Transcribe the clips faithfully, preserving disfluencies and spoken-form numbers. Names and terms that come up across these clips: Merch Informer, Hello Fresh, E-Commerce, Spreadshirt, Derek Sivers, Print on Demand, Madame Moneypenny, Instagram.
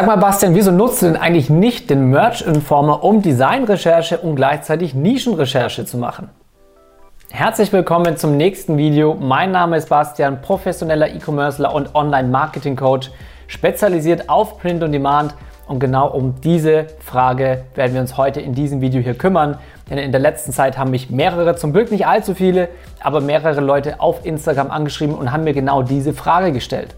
Sag mal, Bastian, wieso nutzt du denn eigentlich nicht den Merch Informer, um Designrecherche und gleichzeitig Nischenrecherche zu machen? Herzlich willkommen zum nächsten Video. Mein Name ist Bastian, professioneller E-Commercer und Online-Marketing-Coach, spezialisiert auf Print on Demand. Und genau um diese Frage werden wir uns heute in diesem Video hier kümmern. Denn in der letzten Zeit haben mich mehrere, zum Glück nicht allzu viele, aber mehrere Leute auf Instagram angeschrieben und haben mir genau diese Frage gestellt.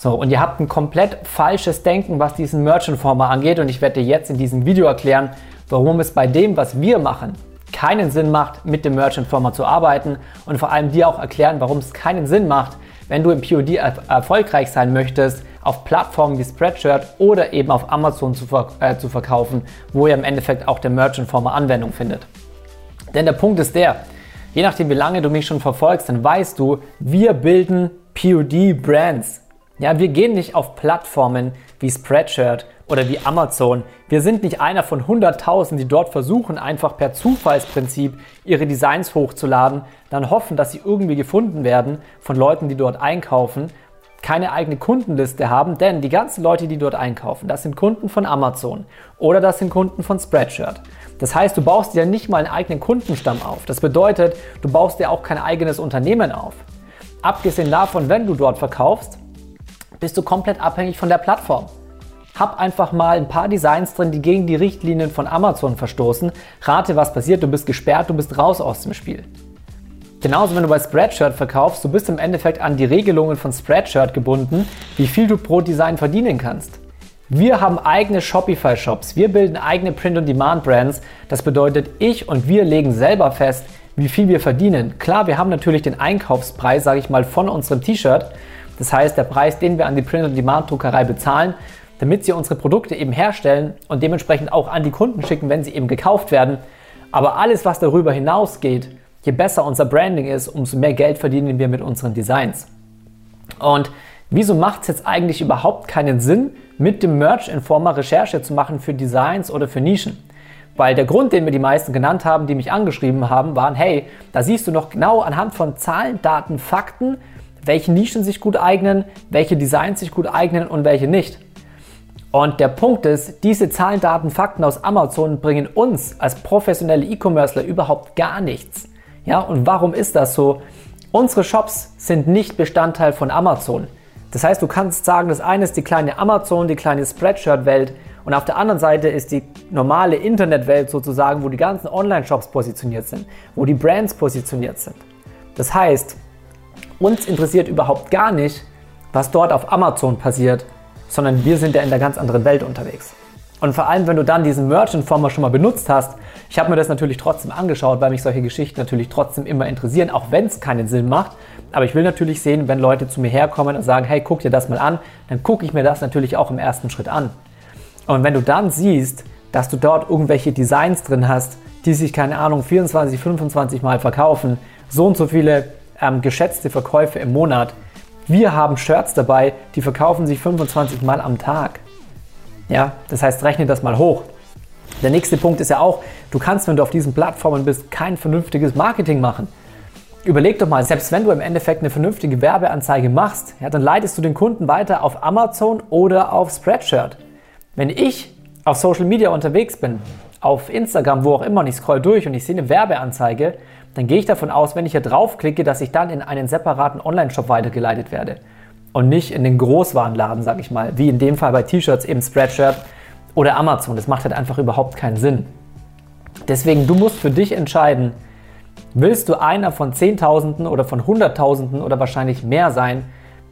So, und ihr habt ein komplett falsches Denken, was diesen Merch Informer angeht. Und ich werde dir jetzt in diesem Video erklären, warum es bei dem, was wir machen, keinen Sinn macht, mit dem Merch Informer zu arbeiten, und vor allem dir auch erklären, warum es keinen Sinn macht, wenn du im P O D er erfolgreich sein möchtest, auf Plattformen wie Spreadshirt oder eben auf Amazon zu, ver äh, zu verkaufen, wo ihr im Endeffekt auch der Merch Informer Anwendung findet. Denn der Punkt ist der, je nachdem wie lange du mich schon verfolgst, dann weißt du, wir bilden P O D-Brands. Ja, wir gehen nicht auf Plattformen wie Spreadshirt oder wie Amazon. Wir sind nicht einer von hunderttausend, die dort versuchen, einfach per Zufallsprinzip ihre Designs hochzuladen, dann hoffen, dass sie irgendwie gefunden werden von Leuten, die dort einkaufen, keine eigene Kundenliste haben, denn die ganzen Leute, die dort einkaufen, das sind Kunden von Amazon oder das sind Kunden von Spreadshirt. Das heißt, du baust dir nicht mal einen eigenen Kundenstamm auf. Das bedeutet, du baust dir auch kein eigenes Unternehmen auf. Abgesehen davon, wenn du dort verkaufst, bist du komplett abhängig von der Plattform. Hab einfach mal ein paar Designs drin, die gegen die Richtlinien von Amazon verstoßen. Rate, was passiert, du bist gesperrt, du bist raus aus dem Spiel. Genauso, wenn du bei Spreadshirt verkaufst, du bist im Endeffekt an die Regelungen von Spreadshirt gebunden, wie viel du pro Design verdienen kannst. Wir haben eigene Shopify-Shops, wir bilden eigene Print-on-Demand-Brands. Das bedeutet, ich und wir legen selber fest, wie viel wir verdienen. Klar, wir haben natürlich den Einkaufspreis, sage ich mal, von unserem T-Shirt. Das heißt, der Preis, den wir an die Print-on-Demand-Druckerei bezahlen, damit sie unsere Produkte eben herstellen und dementsprechend auch an die Kunden schicken, wenn sie eben gekauft werden. Aber alles, was darüber hinausgeht, je besser unser Branding ist, umso mehr Geld verdienen wir mit unseren Designs. Und wieso macht es jetzt eigentlich überhaupt keinen Sinn, mit dem Merch Informer Recherche zu machen für Designs oder für Nischen? Weil der Grund, den mir die meisten genannt haben, die mich angeschrieben haben, waren, hey, da siehst du noch genau anhand von Zahlen, Daten, Fakten, welche Nischen sich gut eignen, welche Designs sich gut eignen und welche nicht. Und der Punkt ist, diese Zahlen, Daten, Fakten aus Amazon bringen uns als professionelle E-Commercer überhaupt gar nichts. Ja, und warum ist das so? Unsere Shops sind nicht Bestandteil von Amazon. Das heißt, du kannst sagen, das eine ist die kleine Amazon, die kleine Spreadshirt-Welt, und auf der anderen Seite ist die normale Internetwelt sozusagen, wo die ganzen Online-Shops positioniert sind, wo die Brands positioniert sind. Das heißt, uns interessiert überhaupt gar nicht, was dort auf Amazon passiert, sondern wir sind ja in der ganz anderen Welt unterwegs. Und vor allem, wenn du dann diesen Merch Informer schon mal benutzt hast, ich habe mir das natürlich trotzdem angeschaut, weil mich solche Geschichten natürlich trotzdem immer interessieren, auch wenn es keinen Sinn macht. Aber ich will natürlich sehen, wenn Leute zu mir herkommen und sagen, hey, guck dir das mal an, dann gucke ich mir das natürlich auch im ersten Schritt an. Und wenn du dann siehst, dass du dort irgendwelche Designs drin hast, die sich, keine Ahnung, vierundzwanzig, fünfundzwanzig Mal verkaufen, so und so viele Ähm, geschätzte Verkäufe im Monat. Wir haben Shirts dabei, die verkaufen sich fünfundzwanzig Mal am Tag. Ja, das heißt, rechne das mal hoch. Der nächste Punkt ist ja auch, du kannst, wenn du auf diesen Plattformen bist, kein vernünftiges Marketing machen. Überleg doch mal, selbst wenn du im Endeffekt eine vernünftige Werbeanzeige machst, ja, dann leitest du den Kunden weiter auf Amazon oder auf Spreadshirt. Wenn ich auf Social Media unterwegs bin, auf Instagram, wo auch immer, und ich scroll durch und ich sehe eine Werbeanzeige, dann gehe ich davon aus, wenn ich hier draufklicke, dass ich dann in einen separaten Online-Shop weitergeleitet werde und nicht in den Großwarenladen, sage ich mal, wie in dem Fall bei T-Shirts, eben Spreadshirt oder Amazon. Das macht halt einfach überhaupt keinen Sinn. Deswegen, du musst für dich entscheiden, willst du einer von Zehntausenden oder von Hunderttausenden oder wahrscheinlich mehr sein,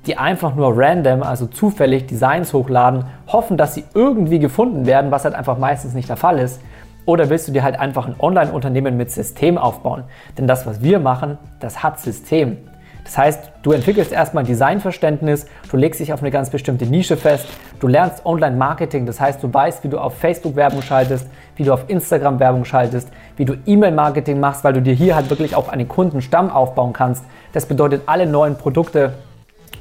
die einfach nur random, also zufällig Designs hochladen, hoffen, dass sie irgendwie gefunden werden, was halt einfach meistens nicht der Fall ist. Oder willst du dir halt einfach ein Online-Unternehmen mit System aufbauen? Denn das, was wir machen, das hat System. Das heißt, du entwickelst erstmal Designverständnis, du legst dich auf eine ganz bestimmte Nische fest, du lernst Online-Marketing, das heißt, du weißt, wie du auf Facebook Werbung schaltest, wie du auf Instagram Werbung schaltest, wie du E-Mail-Marketing machst, weil du dir hier halt wirklich auch einen Kundenstamm aufbauen kannst. Das bedeutet, alle neuen Produkte,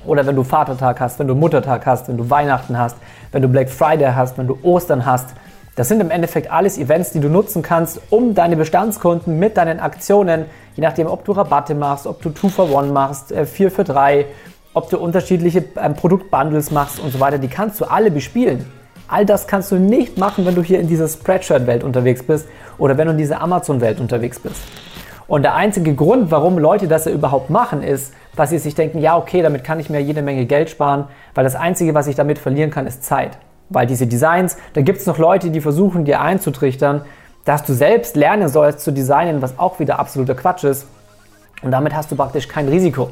oder wenn du Vatertag hast, wenn du Muttertag hast, wenn du Weihnachten hast, wenn du Black Friday hast, wenn du Ostern hast. Das sind im Endeffekt alles Events, die du nutzen kannst, um deine Bestandskunden mit deinen Aktionen, je nachdem, ob du Rabatte machst, ob du two for one machst, vier für drei, ob du unterschiedliche Produktbundles machst und so weiter, die kannst du alle bespielen. All das kannst du nicht machen, wenn du hier in dieser Spreadshirt-Welt unterwegs bist oder wenn du in dieser Amazon-Welt unterwegs bist. Und der einzige Grund, warum Leute das ja überhaupt machen, ist, dass sie sich denken, ja okay, damit kann ich mir jede Menge Geld sparen, weil das Einzige, was ich damit verlieren kann, ist Zeit. Weil diese Designs, da gibt es noch Leute, die versuchen, dir einzutrichtern, dass du selbst lernen sollst zu designen, was auch wieder absoluter Quatsch ist. Und damit hast du praktisch kein Risiko.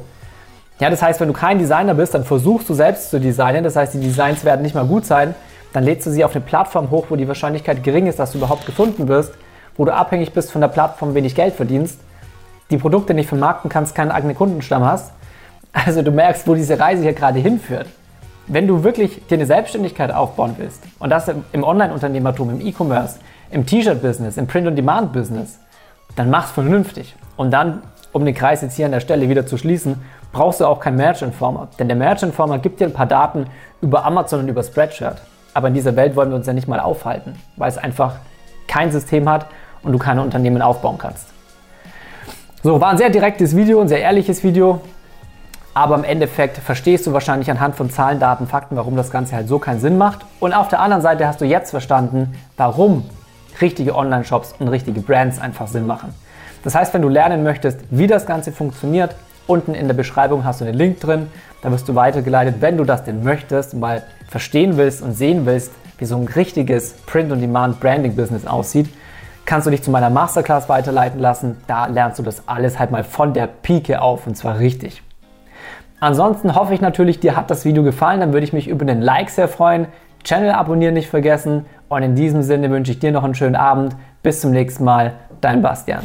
Ja, das heißt, wenn du kein Designer bist, dann versuchst du selbst zu designen, das heißt, die Designs werden nicht mal gut sein, dann lädst du sie auf eine Plattform hoch, wo die Wahrscheinlichkeit gering ist, dass du überhaupt gefunden wirst, wo du abhängig bist von der Plattform, wenig Geld verdienst, die Produkte nicht vermarkten kannst, keinen eigenen Kundenstamm hast. Also du merkst, wo diese Reise hier gerade hinführt. Wenn du wirklich dir eine Selbstständigkeit aufbauen willst und das im Online-Unternehmertum, im E-Commerce, im T-Shirt-Business, im Print-on-Demand-Business, dann mach's vernünftig. Und dann, um den Kreis jetzt hier an der Stelle wieder zu schließen, brauchst du auch keinen Merch Informer. Denn der Merch Informer gibt dir ein paar Daten über Amazon und über Spreadshirt. Aber in dieser Welt wollen wir uns ja nicht mal aufhalten, weil es einfach kein System hat und du keine Unternehmen aufbauen kannst. So, war ein sehr direktes Video, ein sehr ehrliches Video. Aber im Endeffekt verstehst du wahrscheinlich anhand von Zahlen, Daten, Fakten, warum das Ganze halt so keinen Sinn macht. Und auf der anderen Seite hast du jetzt verstanden, warum richtige Online-Shops und richtige Brands einfach Sinn machen. Das heißt, wenn du lernen möchtest, wie das Ganze funktioniert, unten in der Beschreibung hast du einen Link drin. Da wirst du weitergeleitet, wenn du das denn möchtest, mal verstehen willst und sehen willst, wie so ein richtiges Print-on-Demand-Branding-Business aussieht. Kannst du dich zu meiner Masterclass weiterleiten lassen. Da lernst du das alles halt mal von der Pike auf und zwar richtig. Ansonsten hoffe ich natürlich, dir hat das Video gefallen. Dann würde ich mich über den Like sehr freuen. Channel abonnieren nicht vergessen. Und in diesem Sinne wünsche ich dir noch einen schönen Abend. Bis zum nächsten Mal. Dein Bastian.